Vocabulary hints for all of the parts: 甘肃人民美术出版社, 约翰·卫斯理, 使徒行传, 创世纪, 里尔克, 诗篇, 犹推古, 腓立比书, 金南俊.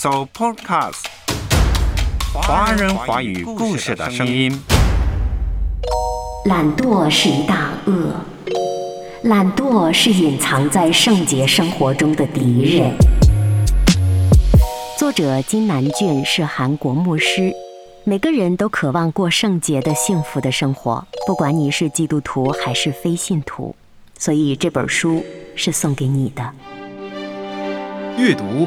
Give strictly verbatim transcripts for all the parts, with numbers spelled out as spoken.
So Podcast， 华人华语故事的声音。懒惰是一大恶，懒惰是隐藏在圣洁生活中的敌人。作者金南俊是韩国牧师。每个人都渴望过圣洁的幸福的生活，不管你是基督徒还是非信徒，所以这本书是送给你的。阅读，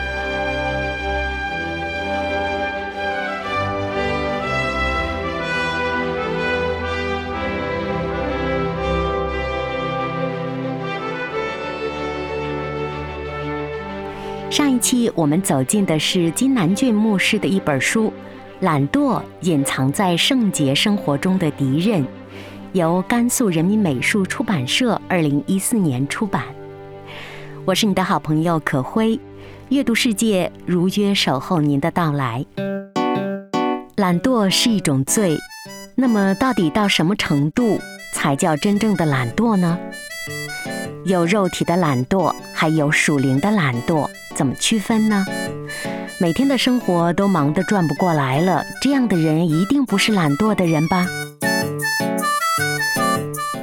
上一期我们走进的是金南俊牧师的一本书《懒惰隐藏在圣洁生活中的敌人》，由甘肃人民美术出版社二零一四年出版。我是你的好朋友可辉，阅读世界如约守候您的到来。懒惰是一种罪，那么到底到什么程度才叫真正的懒惰呢？有肉体的懒惰，还有属灵的懒惰，怎么区分呢？每天的生活都忙得转不过来了，这样的人一定不是懒惰的人吧？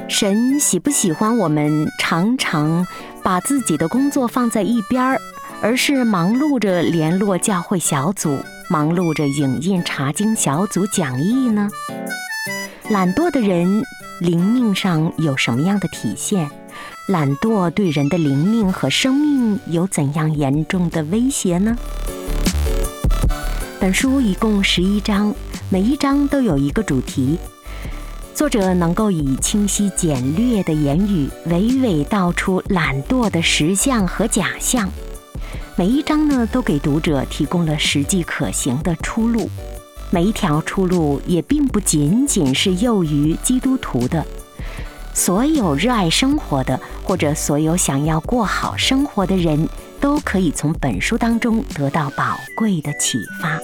神喜不喜欢我们常常把自己的工作放在一边，而是忙碌着联络教会小组，忙碌着影印查经小组讲义呢？懒惰的人灵命上有什么样的体现？懒惰对人的灵命和生命有怎样严重的威胁呢？本书一共十一章，每一章都有一个主题。作者能够以清晰简略的言语，娓娓道出懒惰的实相和假象。每一章呢，都给读者提供了实际可行的出路。每一条出路也并不仅仅是囿于基督徒的。所有热爱生活的，或者所有想要过好生活的人，都可以从本书当中得到宝贵的启发。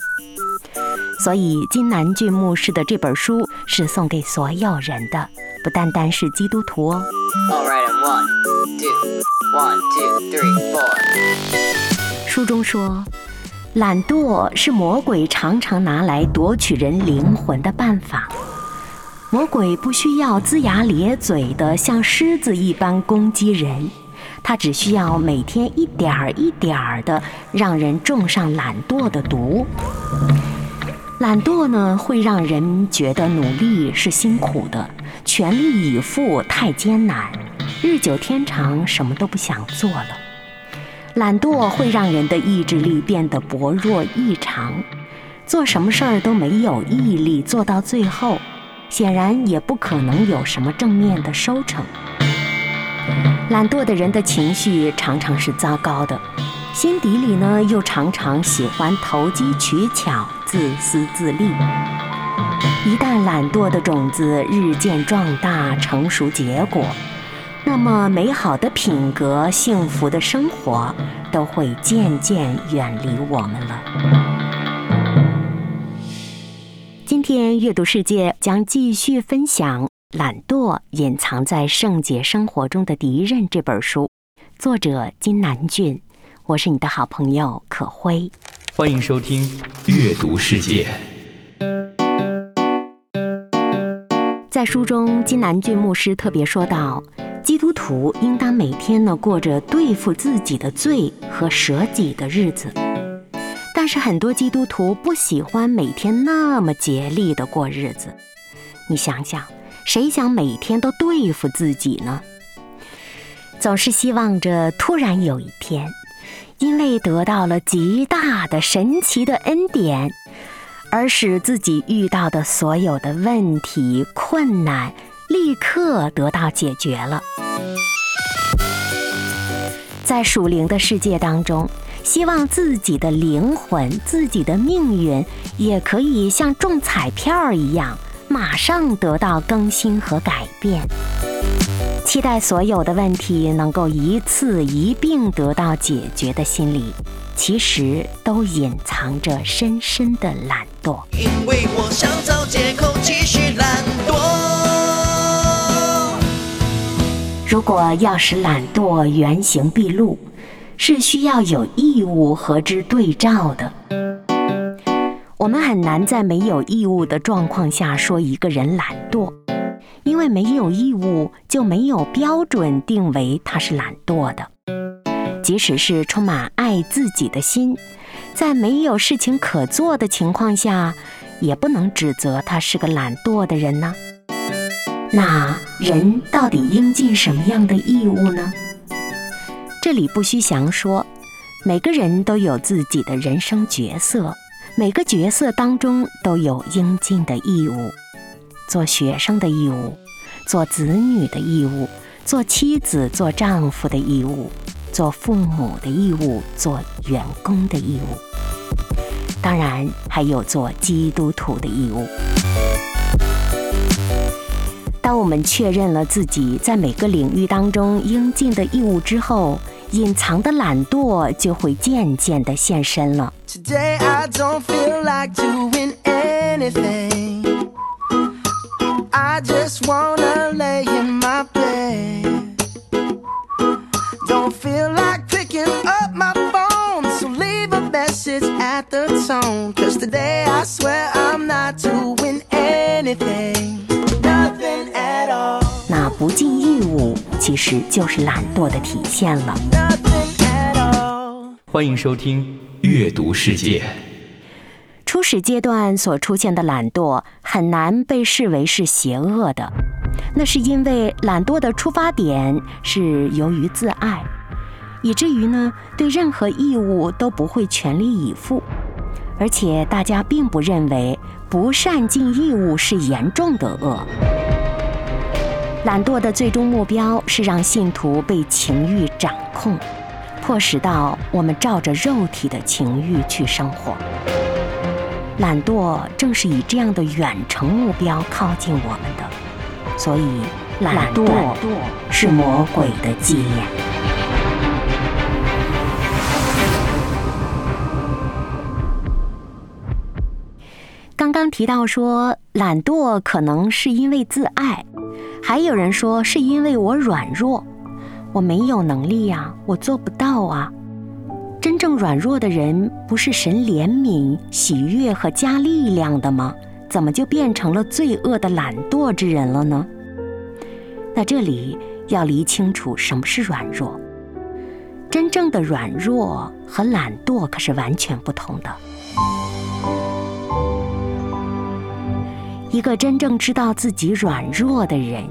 所以金南俊牧师的这本书是送给所有人的，不单单是基督徒哦。书中说，懒惰是魔鬼常常拿来夺取人灵魂的办法。魔鬼不需要龇牙咧嘴的像狮子一般攻击人，他只需要每天一点儿一点儿的让人种上懒惰的毒。懒惰呢，会让人觉得努力是辛苦的，全力以赴太艰难，日久天长什么都不想做了。懒惰会让人的意志力变得薄弱异常，做什么事儿都没有毅力，做到最后显然也不可能有什么正面的收成。懒惰的人的情绪常常是糟糕的，心底里呢又常常喜欢投机取巧、自私自利。一旦懒惰的种子日渐壮大，成熟结果，那么美好的品格、幸福的生活都会渐渐远离我们了。今天阅读世界将继续分享《懒惰隐藏在圣洁生活中的敌人》这本书，作者金南俊，我是你的好朋友可辉。欢迎收听阅读世界。在书中，金南俊牧师特别说到，基督徒应当每天呢过着对付自己的罪和舍己的日子。但是很多基督徒不喜欢每天那么竭力的过日子，你想想，谁想每天都对付自己呢？总是希望着突然有一天，因为得到了极大的神奇的恩典，而使自己遇到的所有的问题困难立刻得到解决了。在属灵的世界当中，希望自己的灵魂、自己的命运也可以像中彩票一样马上得到更新和改变。期待所有的问题能够一次一并得到解决的心理，其实都隐藏着深深的懒惰。因为我想找借口继续懒惰。如果要使懒惰原形毕露，是需要有义务和之对照的。我们很难在没有义务的状况下说一个人懒惰，因为没有义务就没有标准定为他是懒惰的。即使是充满爱自己的心，在没有事情可做的情况下，也不能指责他是个懒惰的人呢。那人到底应尽什么样的义务呢？这里不需详说，每个人都有自己的人生角色，每个角色当中都有应尽的义务。做学生的义务，做子女的义务，做妻子、做丈夫的义务，做父母的义务，做员工的义务，当然还有做基督徒的义务。当我们确认了自己在每个领域当中应尽的义务之后，隐藏的懒惰就会渐渐地现身了。 Today I don't feel like doing anything, I just wanna lay in my bed.Feel like picking up my phone, so leave a message at the tone, 'cause today I swear I'm not doing anything, nothing at all. 那不尽义务其实就是懒惰的体现了。 Nothing at all. 欢迎收听阅读世界。初始阶段所出现的懒惰很难被视为是邪恶的，那是因为懒惰的出发点是由于自爱，以至于呢，对任何义务都不会全力以赴，而且大家并不认为不善尽义务是严重的恶。懒惰的最终目标是让信徒被情欲掌控，迫使到我们照着肉体的情欲去生活。懒惰正是以这样的远程目标靠近我们的，所以懒惰是魔鬼的伎俩。刚刚提到说懒惰可能是因为自爱，还有人说是因为我软弱，我没有能力啊，我做不到啊。真正软弱的人不是神怜悯、喜悦和加力量的吗？怎么就变成了罪恶的懒惰之人了呢？那这里要理清楚什么是软弱。真正的软弱和懒惰可是完全不同的。一个真正知道自己软弱的人，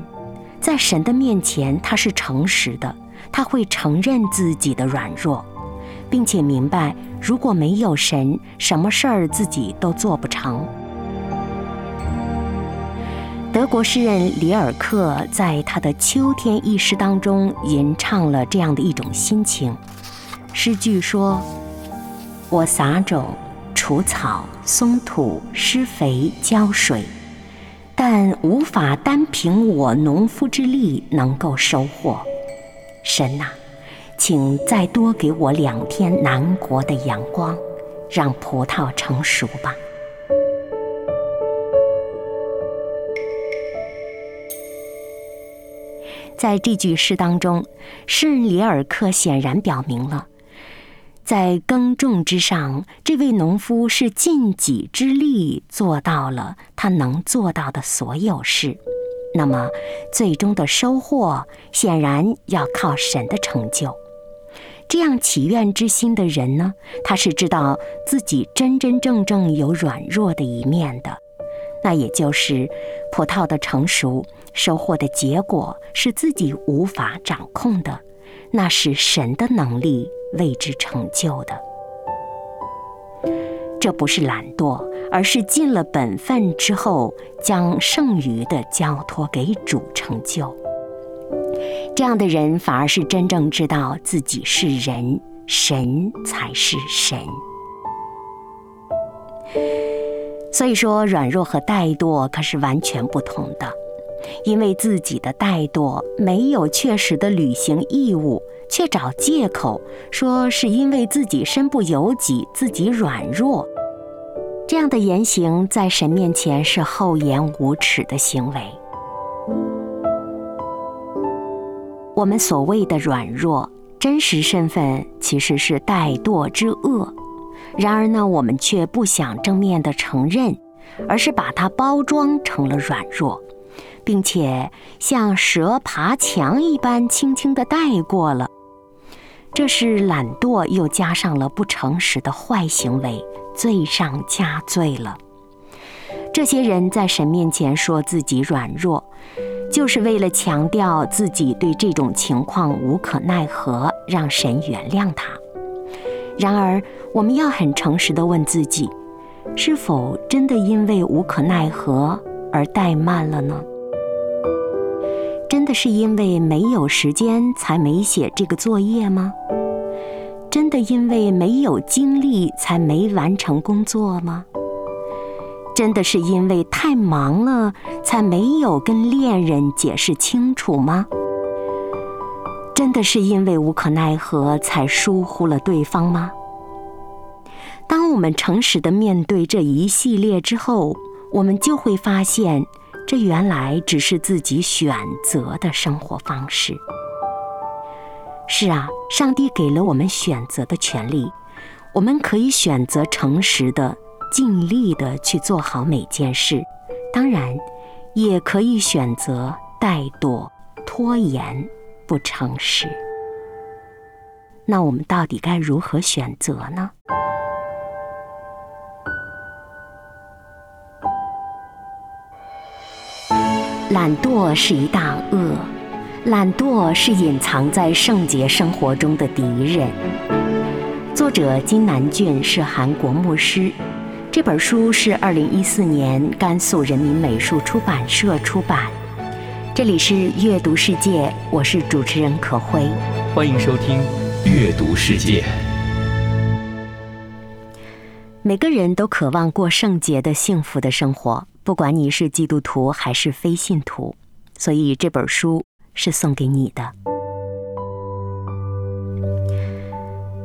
在神的面前他是诚实的，他会承认自己的软弱，并且明白如果没有神，什么事儿自己都做不成。德国诗人里尔克在他的《秋天》一诗当中吟唱了这样的一种心情。诗句说：我撒种、除草、松土、施肥、浇水，但无法单凭我农夫之力能够收获。神啊，请再多给我两天南国的阳光，让葡萄成熟吧。在这句诗当中，诗人里尔克显然表明了，在耕种之上，这位农夫是尽己之力做到了他能做到的所有事，那么最终的收获显然要靠神的成就。这样祈愿之心的人呢，他是知道自己真真正正有软弱的一面的，那也就是葡萄的成熟，收获的结果是自己无法掌控的，那是神的能力为之成就的。这不是懒惰，而是尽了本分之后，将剩余的交托给主成就。这样的人反而是真正知道自己是人，神才是神。所以说，软弱和怠惰可是完全不同的。因为自己的怠惰，没有确实的履行义务，却找借口说是因为自己身不由己，自己软弱。这样的言行在神面前是厚颜无耻的行为。我们所谓的软弱，真实身份其实是怠惰之恶。然而呢，我们却不想正面的承认，而是把它包装成了软弱，并且像蛇爬墙一般轻轻地带过了。这是懒惰又加上了不诚实的坏行为，罪上加罪了。这些人在神面前说自己软弱，就是为了强调自己对这种情况无可奈何，让神原谅他。然而，我们要很诚实地问自己，是否真的因为无可奈何而怠慢了呢？真的是因为没有时间才没写这个作业吗？真的因为没有精力才没完成工作吗？真的是因为太忙了才没有跟恋人解释清楚吗？真的是因为无可奈何才疏忽了对方吗？当我们诚实地面对这一系列之后，我们就会发现，这原来只是自己选择的生活方式。是啊，上帝给了我们选择的权利，我们可以选择诚实的、尽力的去做好每件事，当然，也可以选择怠惰、拖延、不诚实。那我们到底该如何选择呢？懒惰是一大恶，懒惰是隐藏在圣洁生活中的敌人。作者金南俊是韩国牧师。这本书是二零一四年甘肃人民美术出版社出版。这里是阅读世界，我是主持人可辉，欢迎收听阅读世界。每个人都渴望过圣洁的、幸福的生活，不管你是基督徒还是非信徒，所以这本书是送给你的。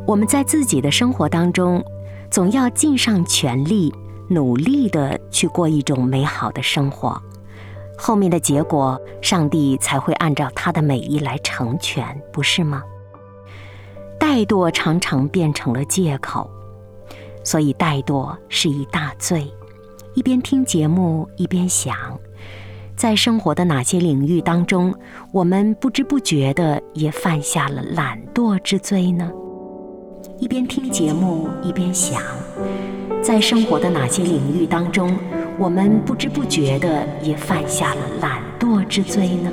我们在自己的生活当中，总要尽上全力，努力地去过一种美好的生活，后面的结果，上帝才会按照他的美意来成全，不是吗？怠惰常常变成了借口，所以怠惰是一大罪。一边听节目一边想，在生活的哪些领域当中，我们不知不觉地也犯下了懒惰之罪呢？一边听节目一边想，在生活的哪些领域当中，我们不知不觉地也犯下了懒惰之罪呢？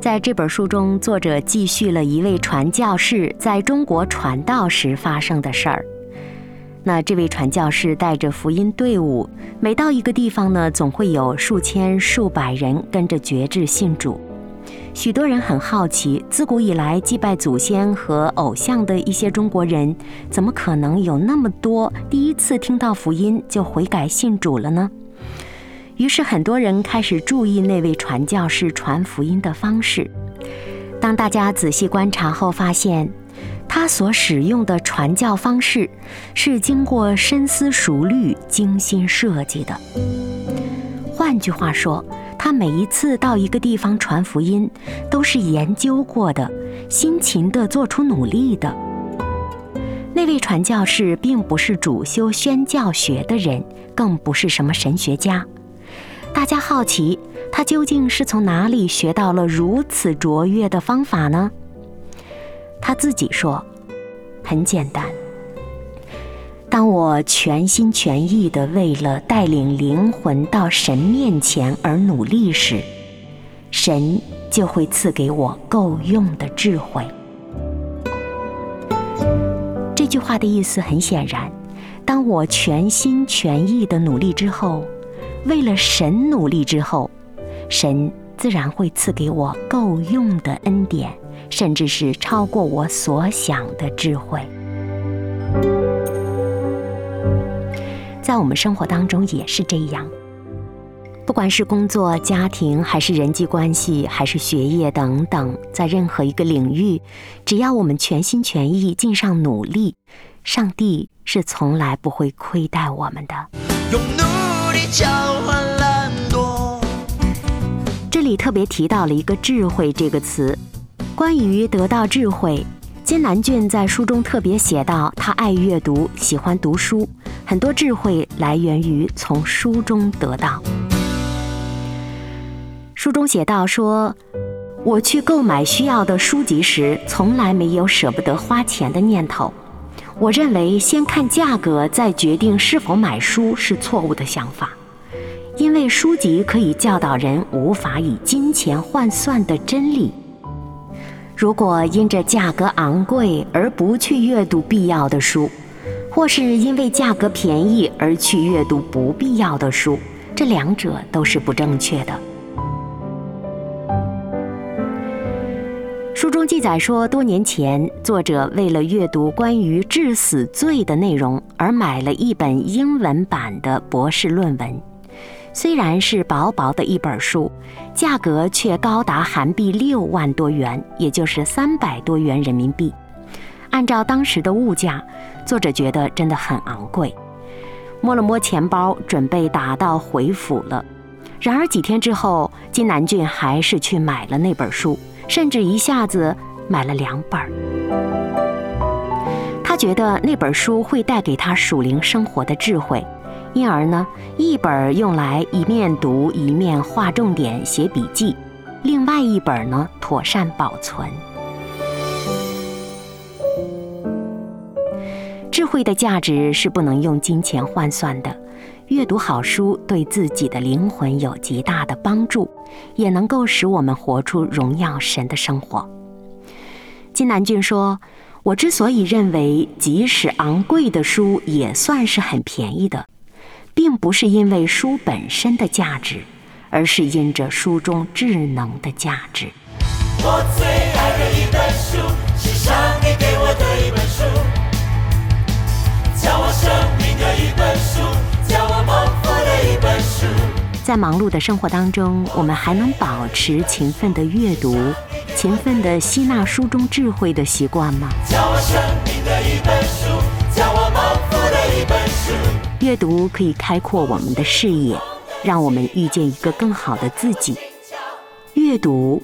在这本书中，作者记叙了一位传教士在中国传道时发生的事儿。那这位传教士带着福音队伍，每到一个地方呢，总会有数千数百人跟着决志信主。许多人很好奇，自古以来祭拜祖先和偶像的一些中国人，怎么可能有那么多第一次听到福音就悔改信主了呢？于是很多人开始注意那位传教士传福音的方式。当大家仔细观察后发现，他所使用的传教方式是经过深思熟虑、精心设计的。换句话说，他每一次到一个地方传福音，都是研究过的、辛勤地做出努力的。那位传教士并不是主修宣教学的人，更不是什么神学家。大家好奇，他究竟是从哪里学到了如此卓越的方法呢？他自己说，很简单，当我全心全意地为了带领灵魂到神面前而努力时，神就会赐给我够用的智慧。这句话的意思很显然，当我全心全意地努力之后，为了神努力之后，神自然会赐给我够用的恩典，甚至是超过我所想的智慧。在我们生活当中也是这样，不管是工作、家庭，还是人际关系，还是学业等等，在任何一个领域，只要我们全心全意尽上努力，上帝是从来不会亏待我们的。用努力交换懒惰。这里特别提到了一个智慧这个词。关于得到智慧，金南俊在书中特别写到，他爱阅读，喜欢读书，很多智慧来源于从书中得到。书中写到说，我去购买需要的书籍时，从来没有舍不得花钱的念头。我认为先看价格再决定是否买书是错误的想法，因为书籍可以教导人无法以金钱换算的真理。如果因着价格昂贵而不去阅读必要的书，或是因为价格便宜而去阅读不必要的书，这两者都是不正确的。书中记载说，多年前作者为了阅读关于致死罪的内容而买了一本英文版的博士论文，虽然是薄薄的一本书，价格却高达韩币六万多元，也就是三百多元人民币。按照当时的物价，作者觉得真的很昂贵，摸了摸钱包，准备打道回府了。然而几天之后，金南俊还是去买了那本书，甚至一下子买了两本。他觉得那本书会带给他属灵生活的智慧，因而呢，一本用来一面读一面画重点写笔记，另外一本呢妥善保存。智慧的价值是不能用金钱换算的，阅读好书对自己的灵魂有极大的帮助，也能够使我们活出荣耀神的生活。金南俊说，我之所以认为即使昂贵的书也算是很便宜的，并不是因为书本身的价值，而是因着书中智能的价值。我最爱的一本书，是上帝给我的一本书，教我生命的一本书，教我蒙福的一本书。在忙碌的生活当中，我们还能保持勤奋的阅读，勤奋的吸纳书中智慧的习惯吗？教我生命的一本书，教我蒙福的一本书。阅读可以开阔我们的视野，让我们遇见一个更好的自己。阅读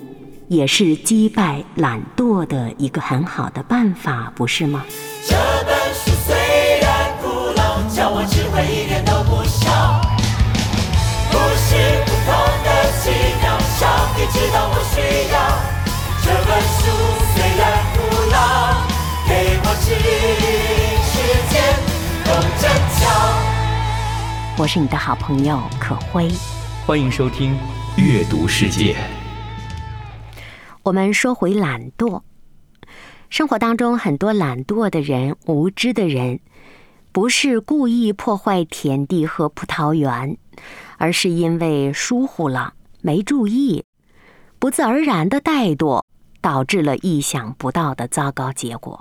也是击败懒惰的一个很好的办法，不是吗？这本书虽然古老，教我智慧一点都不少，不是普通的奇妙，上帝知道我需要。这本书虽然古老，给我指引时间更真巧。我是你的好朋友可辉，欢迎收听《阅读世界》。我们说回懒惰，生活当中很多懒惰的人、无知的人，不是故意破坏田地和葡萄园，而是因为疏忽了、没注意，不自而然的怠惰，导致了意想不到的糟糕结果。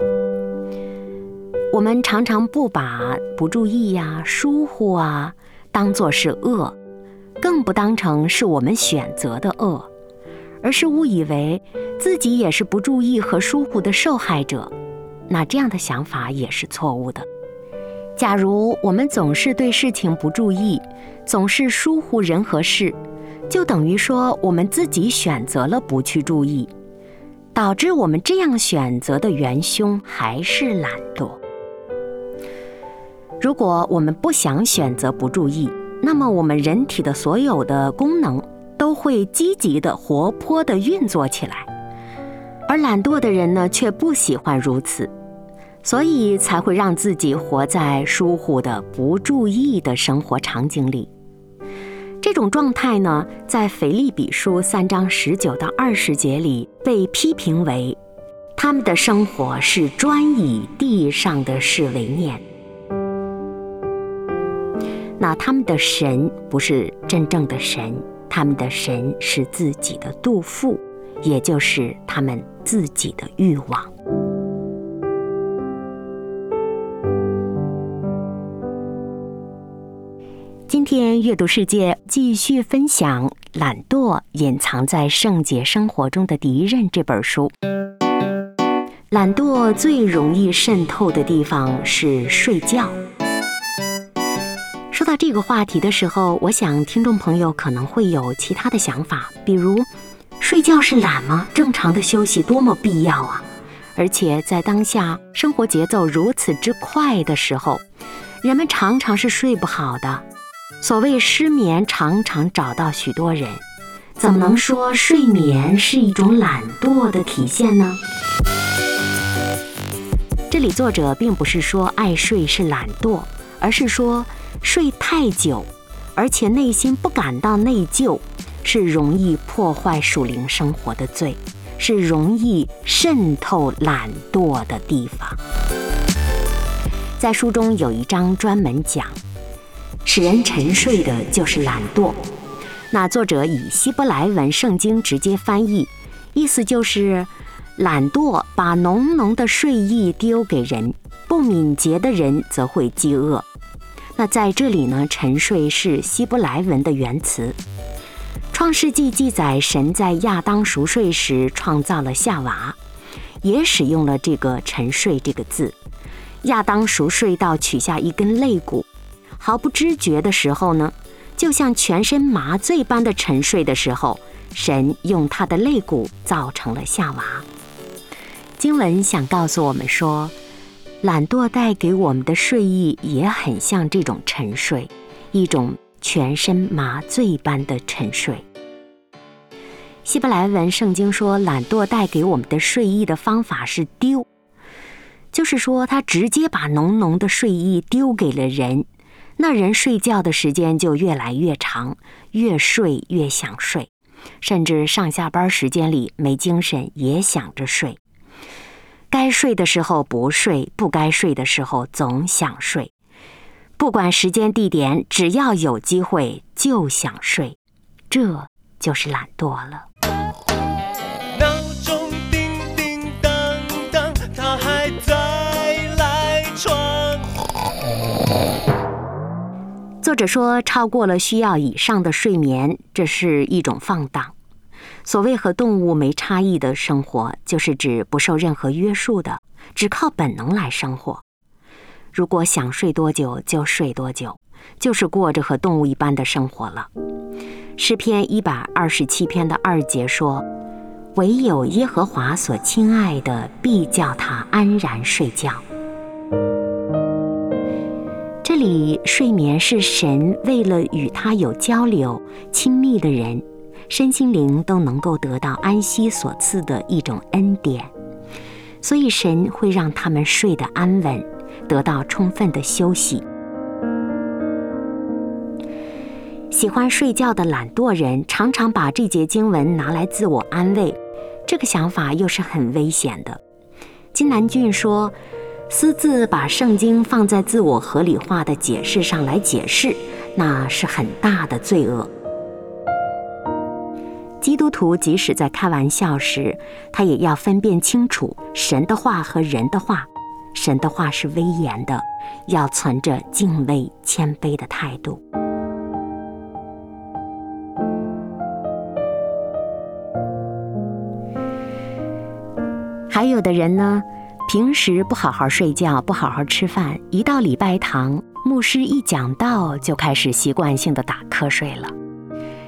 我们常常不把不注意呀、啊、疏忽啊当作是恶，更不当成是我们选择的恶，而是误以为自己也是不注意和疏忽的受害者。那这样的想法也是错误的。假如我们总是对事情不注意，总是疏忽人和事，就等于说我们自己选择了不去注意。导致我们这样选择的元凶还是懒惰。如果我们不想选择不注意，那么我们人体的所有的功能都会积极的、活泼的运作起来，而懒惰的人呢，却不喜欢如此，所以才会让自己活在疏忽的、不注意的生活场景里。这种状态呢，在腓立比书三章十九到二十节里被批评为，他们的生活是专以地上的事为念。那他们的神不是真正的神，他们的神是自己的肚腹，也就是他们自己的欲望。今天阅读世界继续分享《懒惰隐藏在圣洁生活中的敌人》这本书。懒惰最容易渗透的地方是睡觉。说到这个话题的时候，我想听众朋友可能会有其他的想法，比如睡觉是懒吗？正常的休息多么必要啊！而且在当下生活节奏如此之快的时候，人们常常是睡不好的。所谓失眠常常找到许多人，怎么能说睡眠是一种懒惰的体现呢？这里作者并不是说爱睡是懒惰，而是说睡太久，而且内心不感到内疚，是容易破坏属灵生活的罪，是容易渗透懒惰的地方。在书中有一章专门讲，使人沉睡的就是懒惰。那作者以希伯来文圣经直接翻译，意思就是懒惰把浓浓的睡意丢给人，不敏捷的人则会饥饿。那在这里呢，沉睡是希伯来文的原词。创世纪记载神在亚当熟睡时创造了夏娃，也使用了这个沉睡这个字。亚当熟睡到取下一根肋骨，毫不知觉的时候呢，就像全身麻醉般的沉睡的时候，神用他的肋骨造成了夏娃。经文想告诉我们说，懒惰带给我们的睡意也很像这种沉睡，一种全身麻醉般的沉睡。希伯来文圣经说，懒惰带给我们的睡意的方法是丢，就是说他直接把浓浓的睡意丢给了人，那人睡觉的时间就越来越长，越睡越想睡，甚至上下班时间里没精神也想着睡，该睡的时候不睡，不该睡的时候总想睡，不管时间地点，只要有机会就想睡，这就是懒惰了。闹钟叮叮当当，它还在赖床。作者说，超过了需要以上的睡眠，这是一种放荡。所谓和动物没差异的生活，就是指不受任何约束的，只靠本能来生活。如果想睡多久就睡多久，就是过着和动物一般的生活了。诗篇一百二十七篇的二节说，唯有耶和华所亲爱的，必叫他安然睡觉。这里睡眠是神为了与他有交流亲密的人身心灵都能够得到安息所赐的一种恩典，所以神会让他们睡得安稳，得到充分的休息。喜欢睡觉的懒惰人常常把这节经文拿来自我安慰，这个想法又是很危险的。金南俊说，私自把圣经放在自我合理化的解释上来解释，那是很大的罪恶。基督徒即使在开玩笑时，他也要分辨清楚神的话和人的话，神的话是威严的，要存着敬畏谦卑的态度。还有的人呢，平时不好好睡觉，不好好吃饭，一到礼拜堂，牧师一讲道就开始习惯性的打瞌睡了，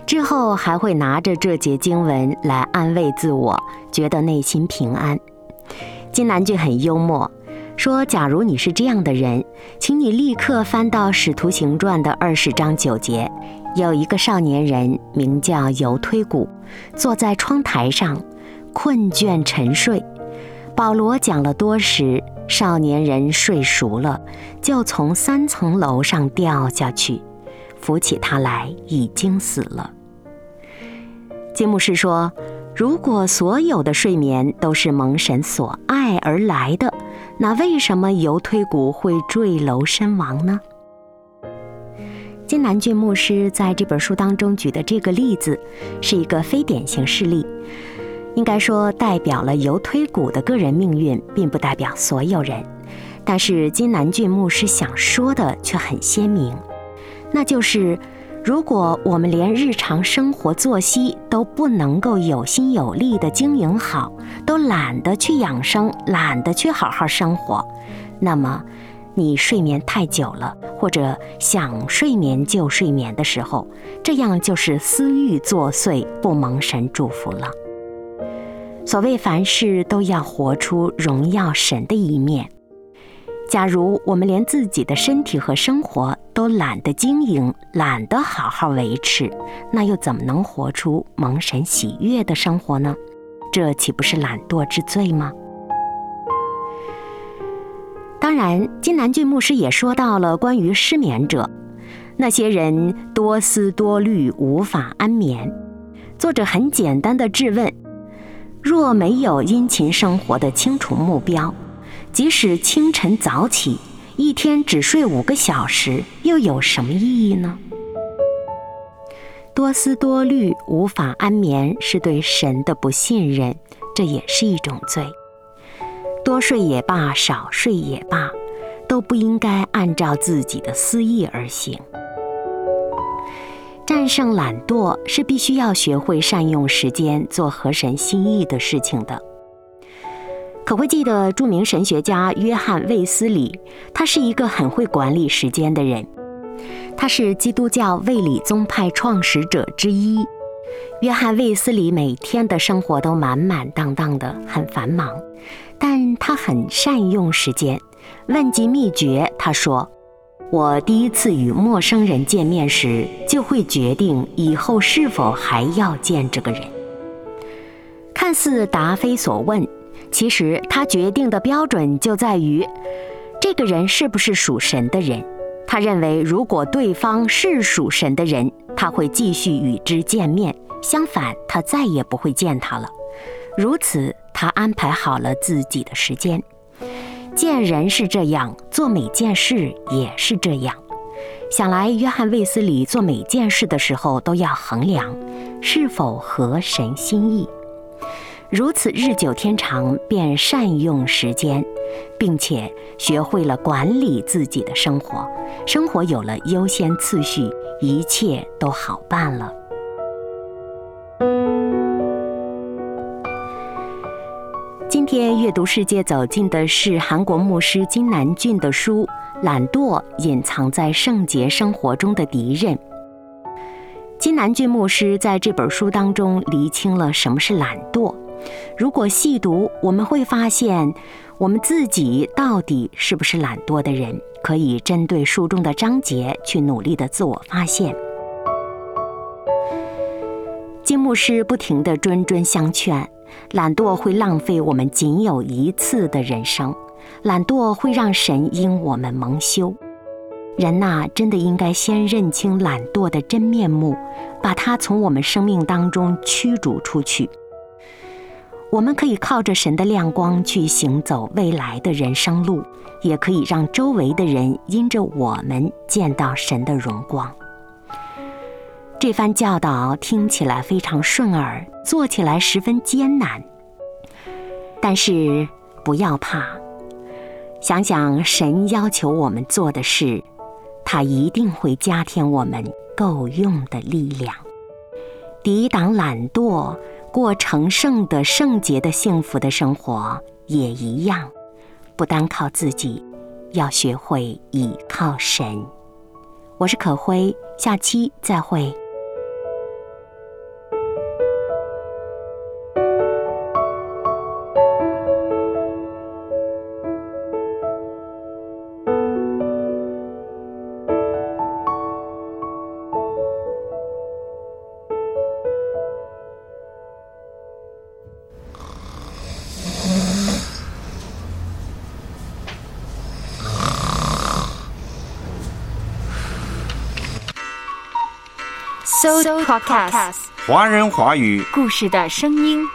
之后还会拿着这节经文来安慰自我，觉得内心平安。金南俊很幽默说，假如你是这样的人，请你立刻翻到《使徒行传》的二十章九节，有一个少年人名叫犹推古，坐在窗台上困倦沉睡。保罗讲了多时，少年人睡熟了，就从三层楼上掉下去，扶起他来已经死了。金牧师说，如果所有的睡眠都是蒙神所爱而来的，那为什么犹推古会坠楼身亡呢？金南俊牧师在这本书当中举的这个例子是一个非典型事例，应该说代表了尤推古的个人命运，并不代表所有人，但是金南俊牧师想说的却很鲜明，那就是如果我们连日常生活作息都不能够有心有力地经营好，都懒得去养生，懒得去好好生活，那么你睡眠太久了，或者想睡眠就睡眠的时候，这样就是私欲作祟，不蒙神祝福了。所谓凡事都要活出荣耀神的一面，假如我们连自己的身体和生活都懒得经营，懒得好好维持，那又怎么能活出蒙神喜悦的生活呢？这岂不是懒惰之罪吗？当然，金南俊牧师也说到了关于失眠者，那些人多思多虑，无法安眠。作者很简单的质问，若没有殷勤生活的清楚目标，即使清晨早起，一天只睡五个小时，又有什么意义呢？多思多虑，无法安眠，是对神的不信任，这也是一种罪。多睡也罢，少睡也罢，都不应该按照自己的私意而行。战胜懒惰是必须要学会善用时间，做合神心意的事情的。可会记得著名神学家约翰·卫斯理，他是一个很会管理时间的人，他是基督教卫理宗派创始者之一。约翰·卫斯理每天的生活都满满当当的，很繁忙，但他很善用时间。问及秘诀，他说，我第一次与陌生人见面时，就会决定以后是否还要见这个人。看似答非所问，其实他决定的标准就在于这个人是不是属神的人。他认为如果对方是属神的人，他会继续与之见面，相反他再也不会见他了。如此他安排好了自己的时间，见人是这样，做每件事也是这样。想来约翰·卫斯理做每件事的时候都要衡量是否合神心意，如此日久天长，便善用时间，并且学会了管理自己的生活，生活有了优先次序，一切都好办了。今天阅读世界走进的是韩国牧师金南俊的书《懒惰隐藏在圣洁生活中的敌人》。金南俊牧师在这本书当中厘清了什么是懒惰。如果细读，我们会发现我们自己到底是不是懒惰的人，可以针对书中的章节去努力的自我发现。金牧师不停地谆谆相劝，懒惰会浪费我们仅有一次的人生，懒惰会让神因我们蒙羞。人呐、啊，真的应该先认清懒惰的真面目，把它从我们生命当中驱逐出去。我们可以靠着神的亮光去行走未来的人生路，也可以让周围的人因着我们见到神的荣光。这番教导听起来非常顺耳，做起来十分艰难，但是不要怕，想想神要求我们做的事，他一定会加添我们够用的力量。抵挡懒惰，过成圣的圣洁的幸福的生活也一样，不单靠自己，要学会倚靠神。我是可辉，下期再会。Podcast 华人华语故事的声音。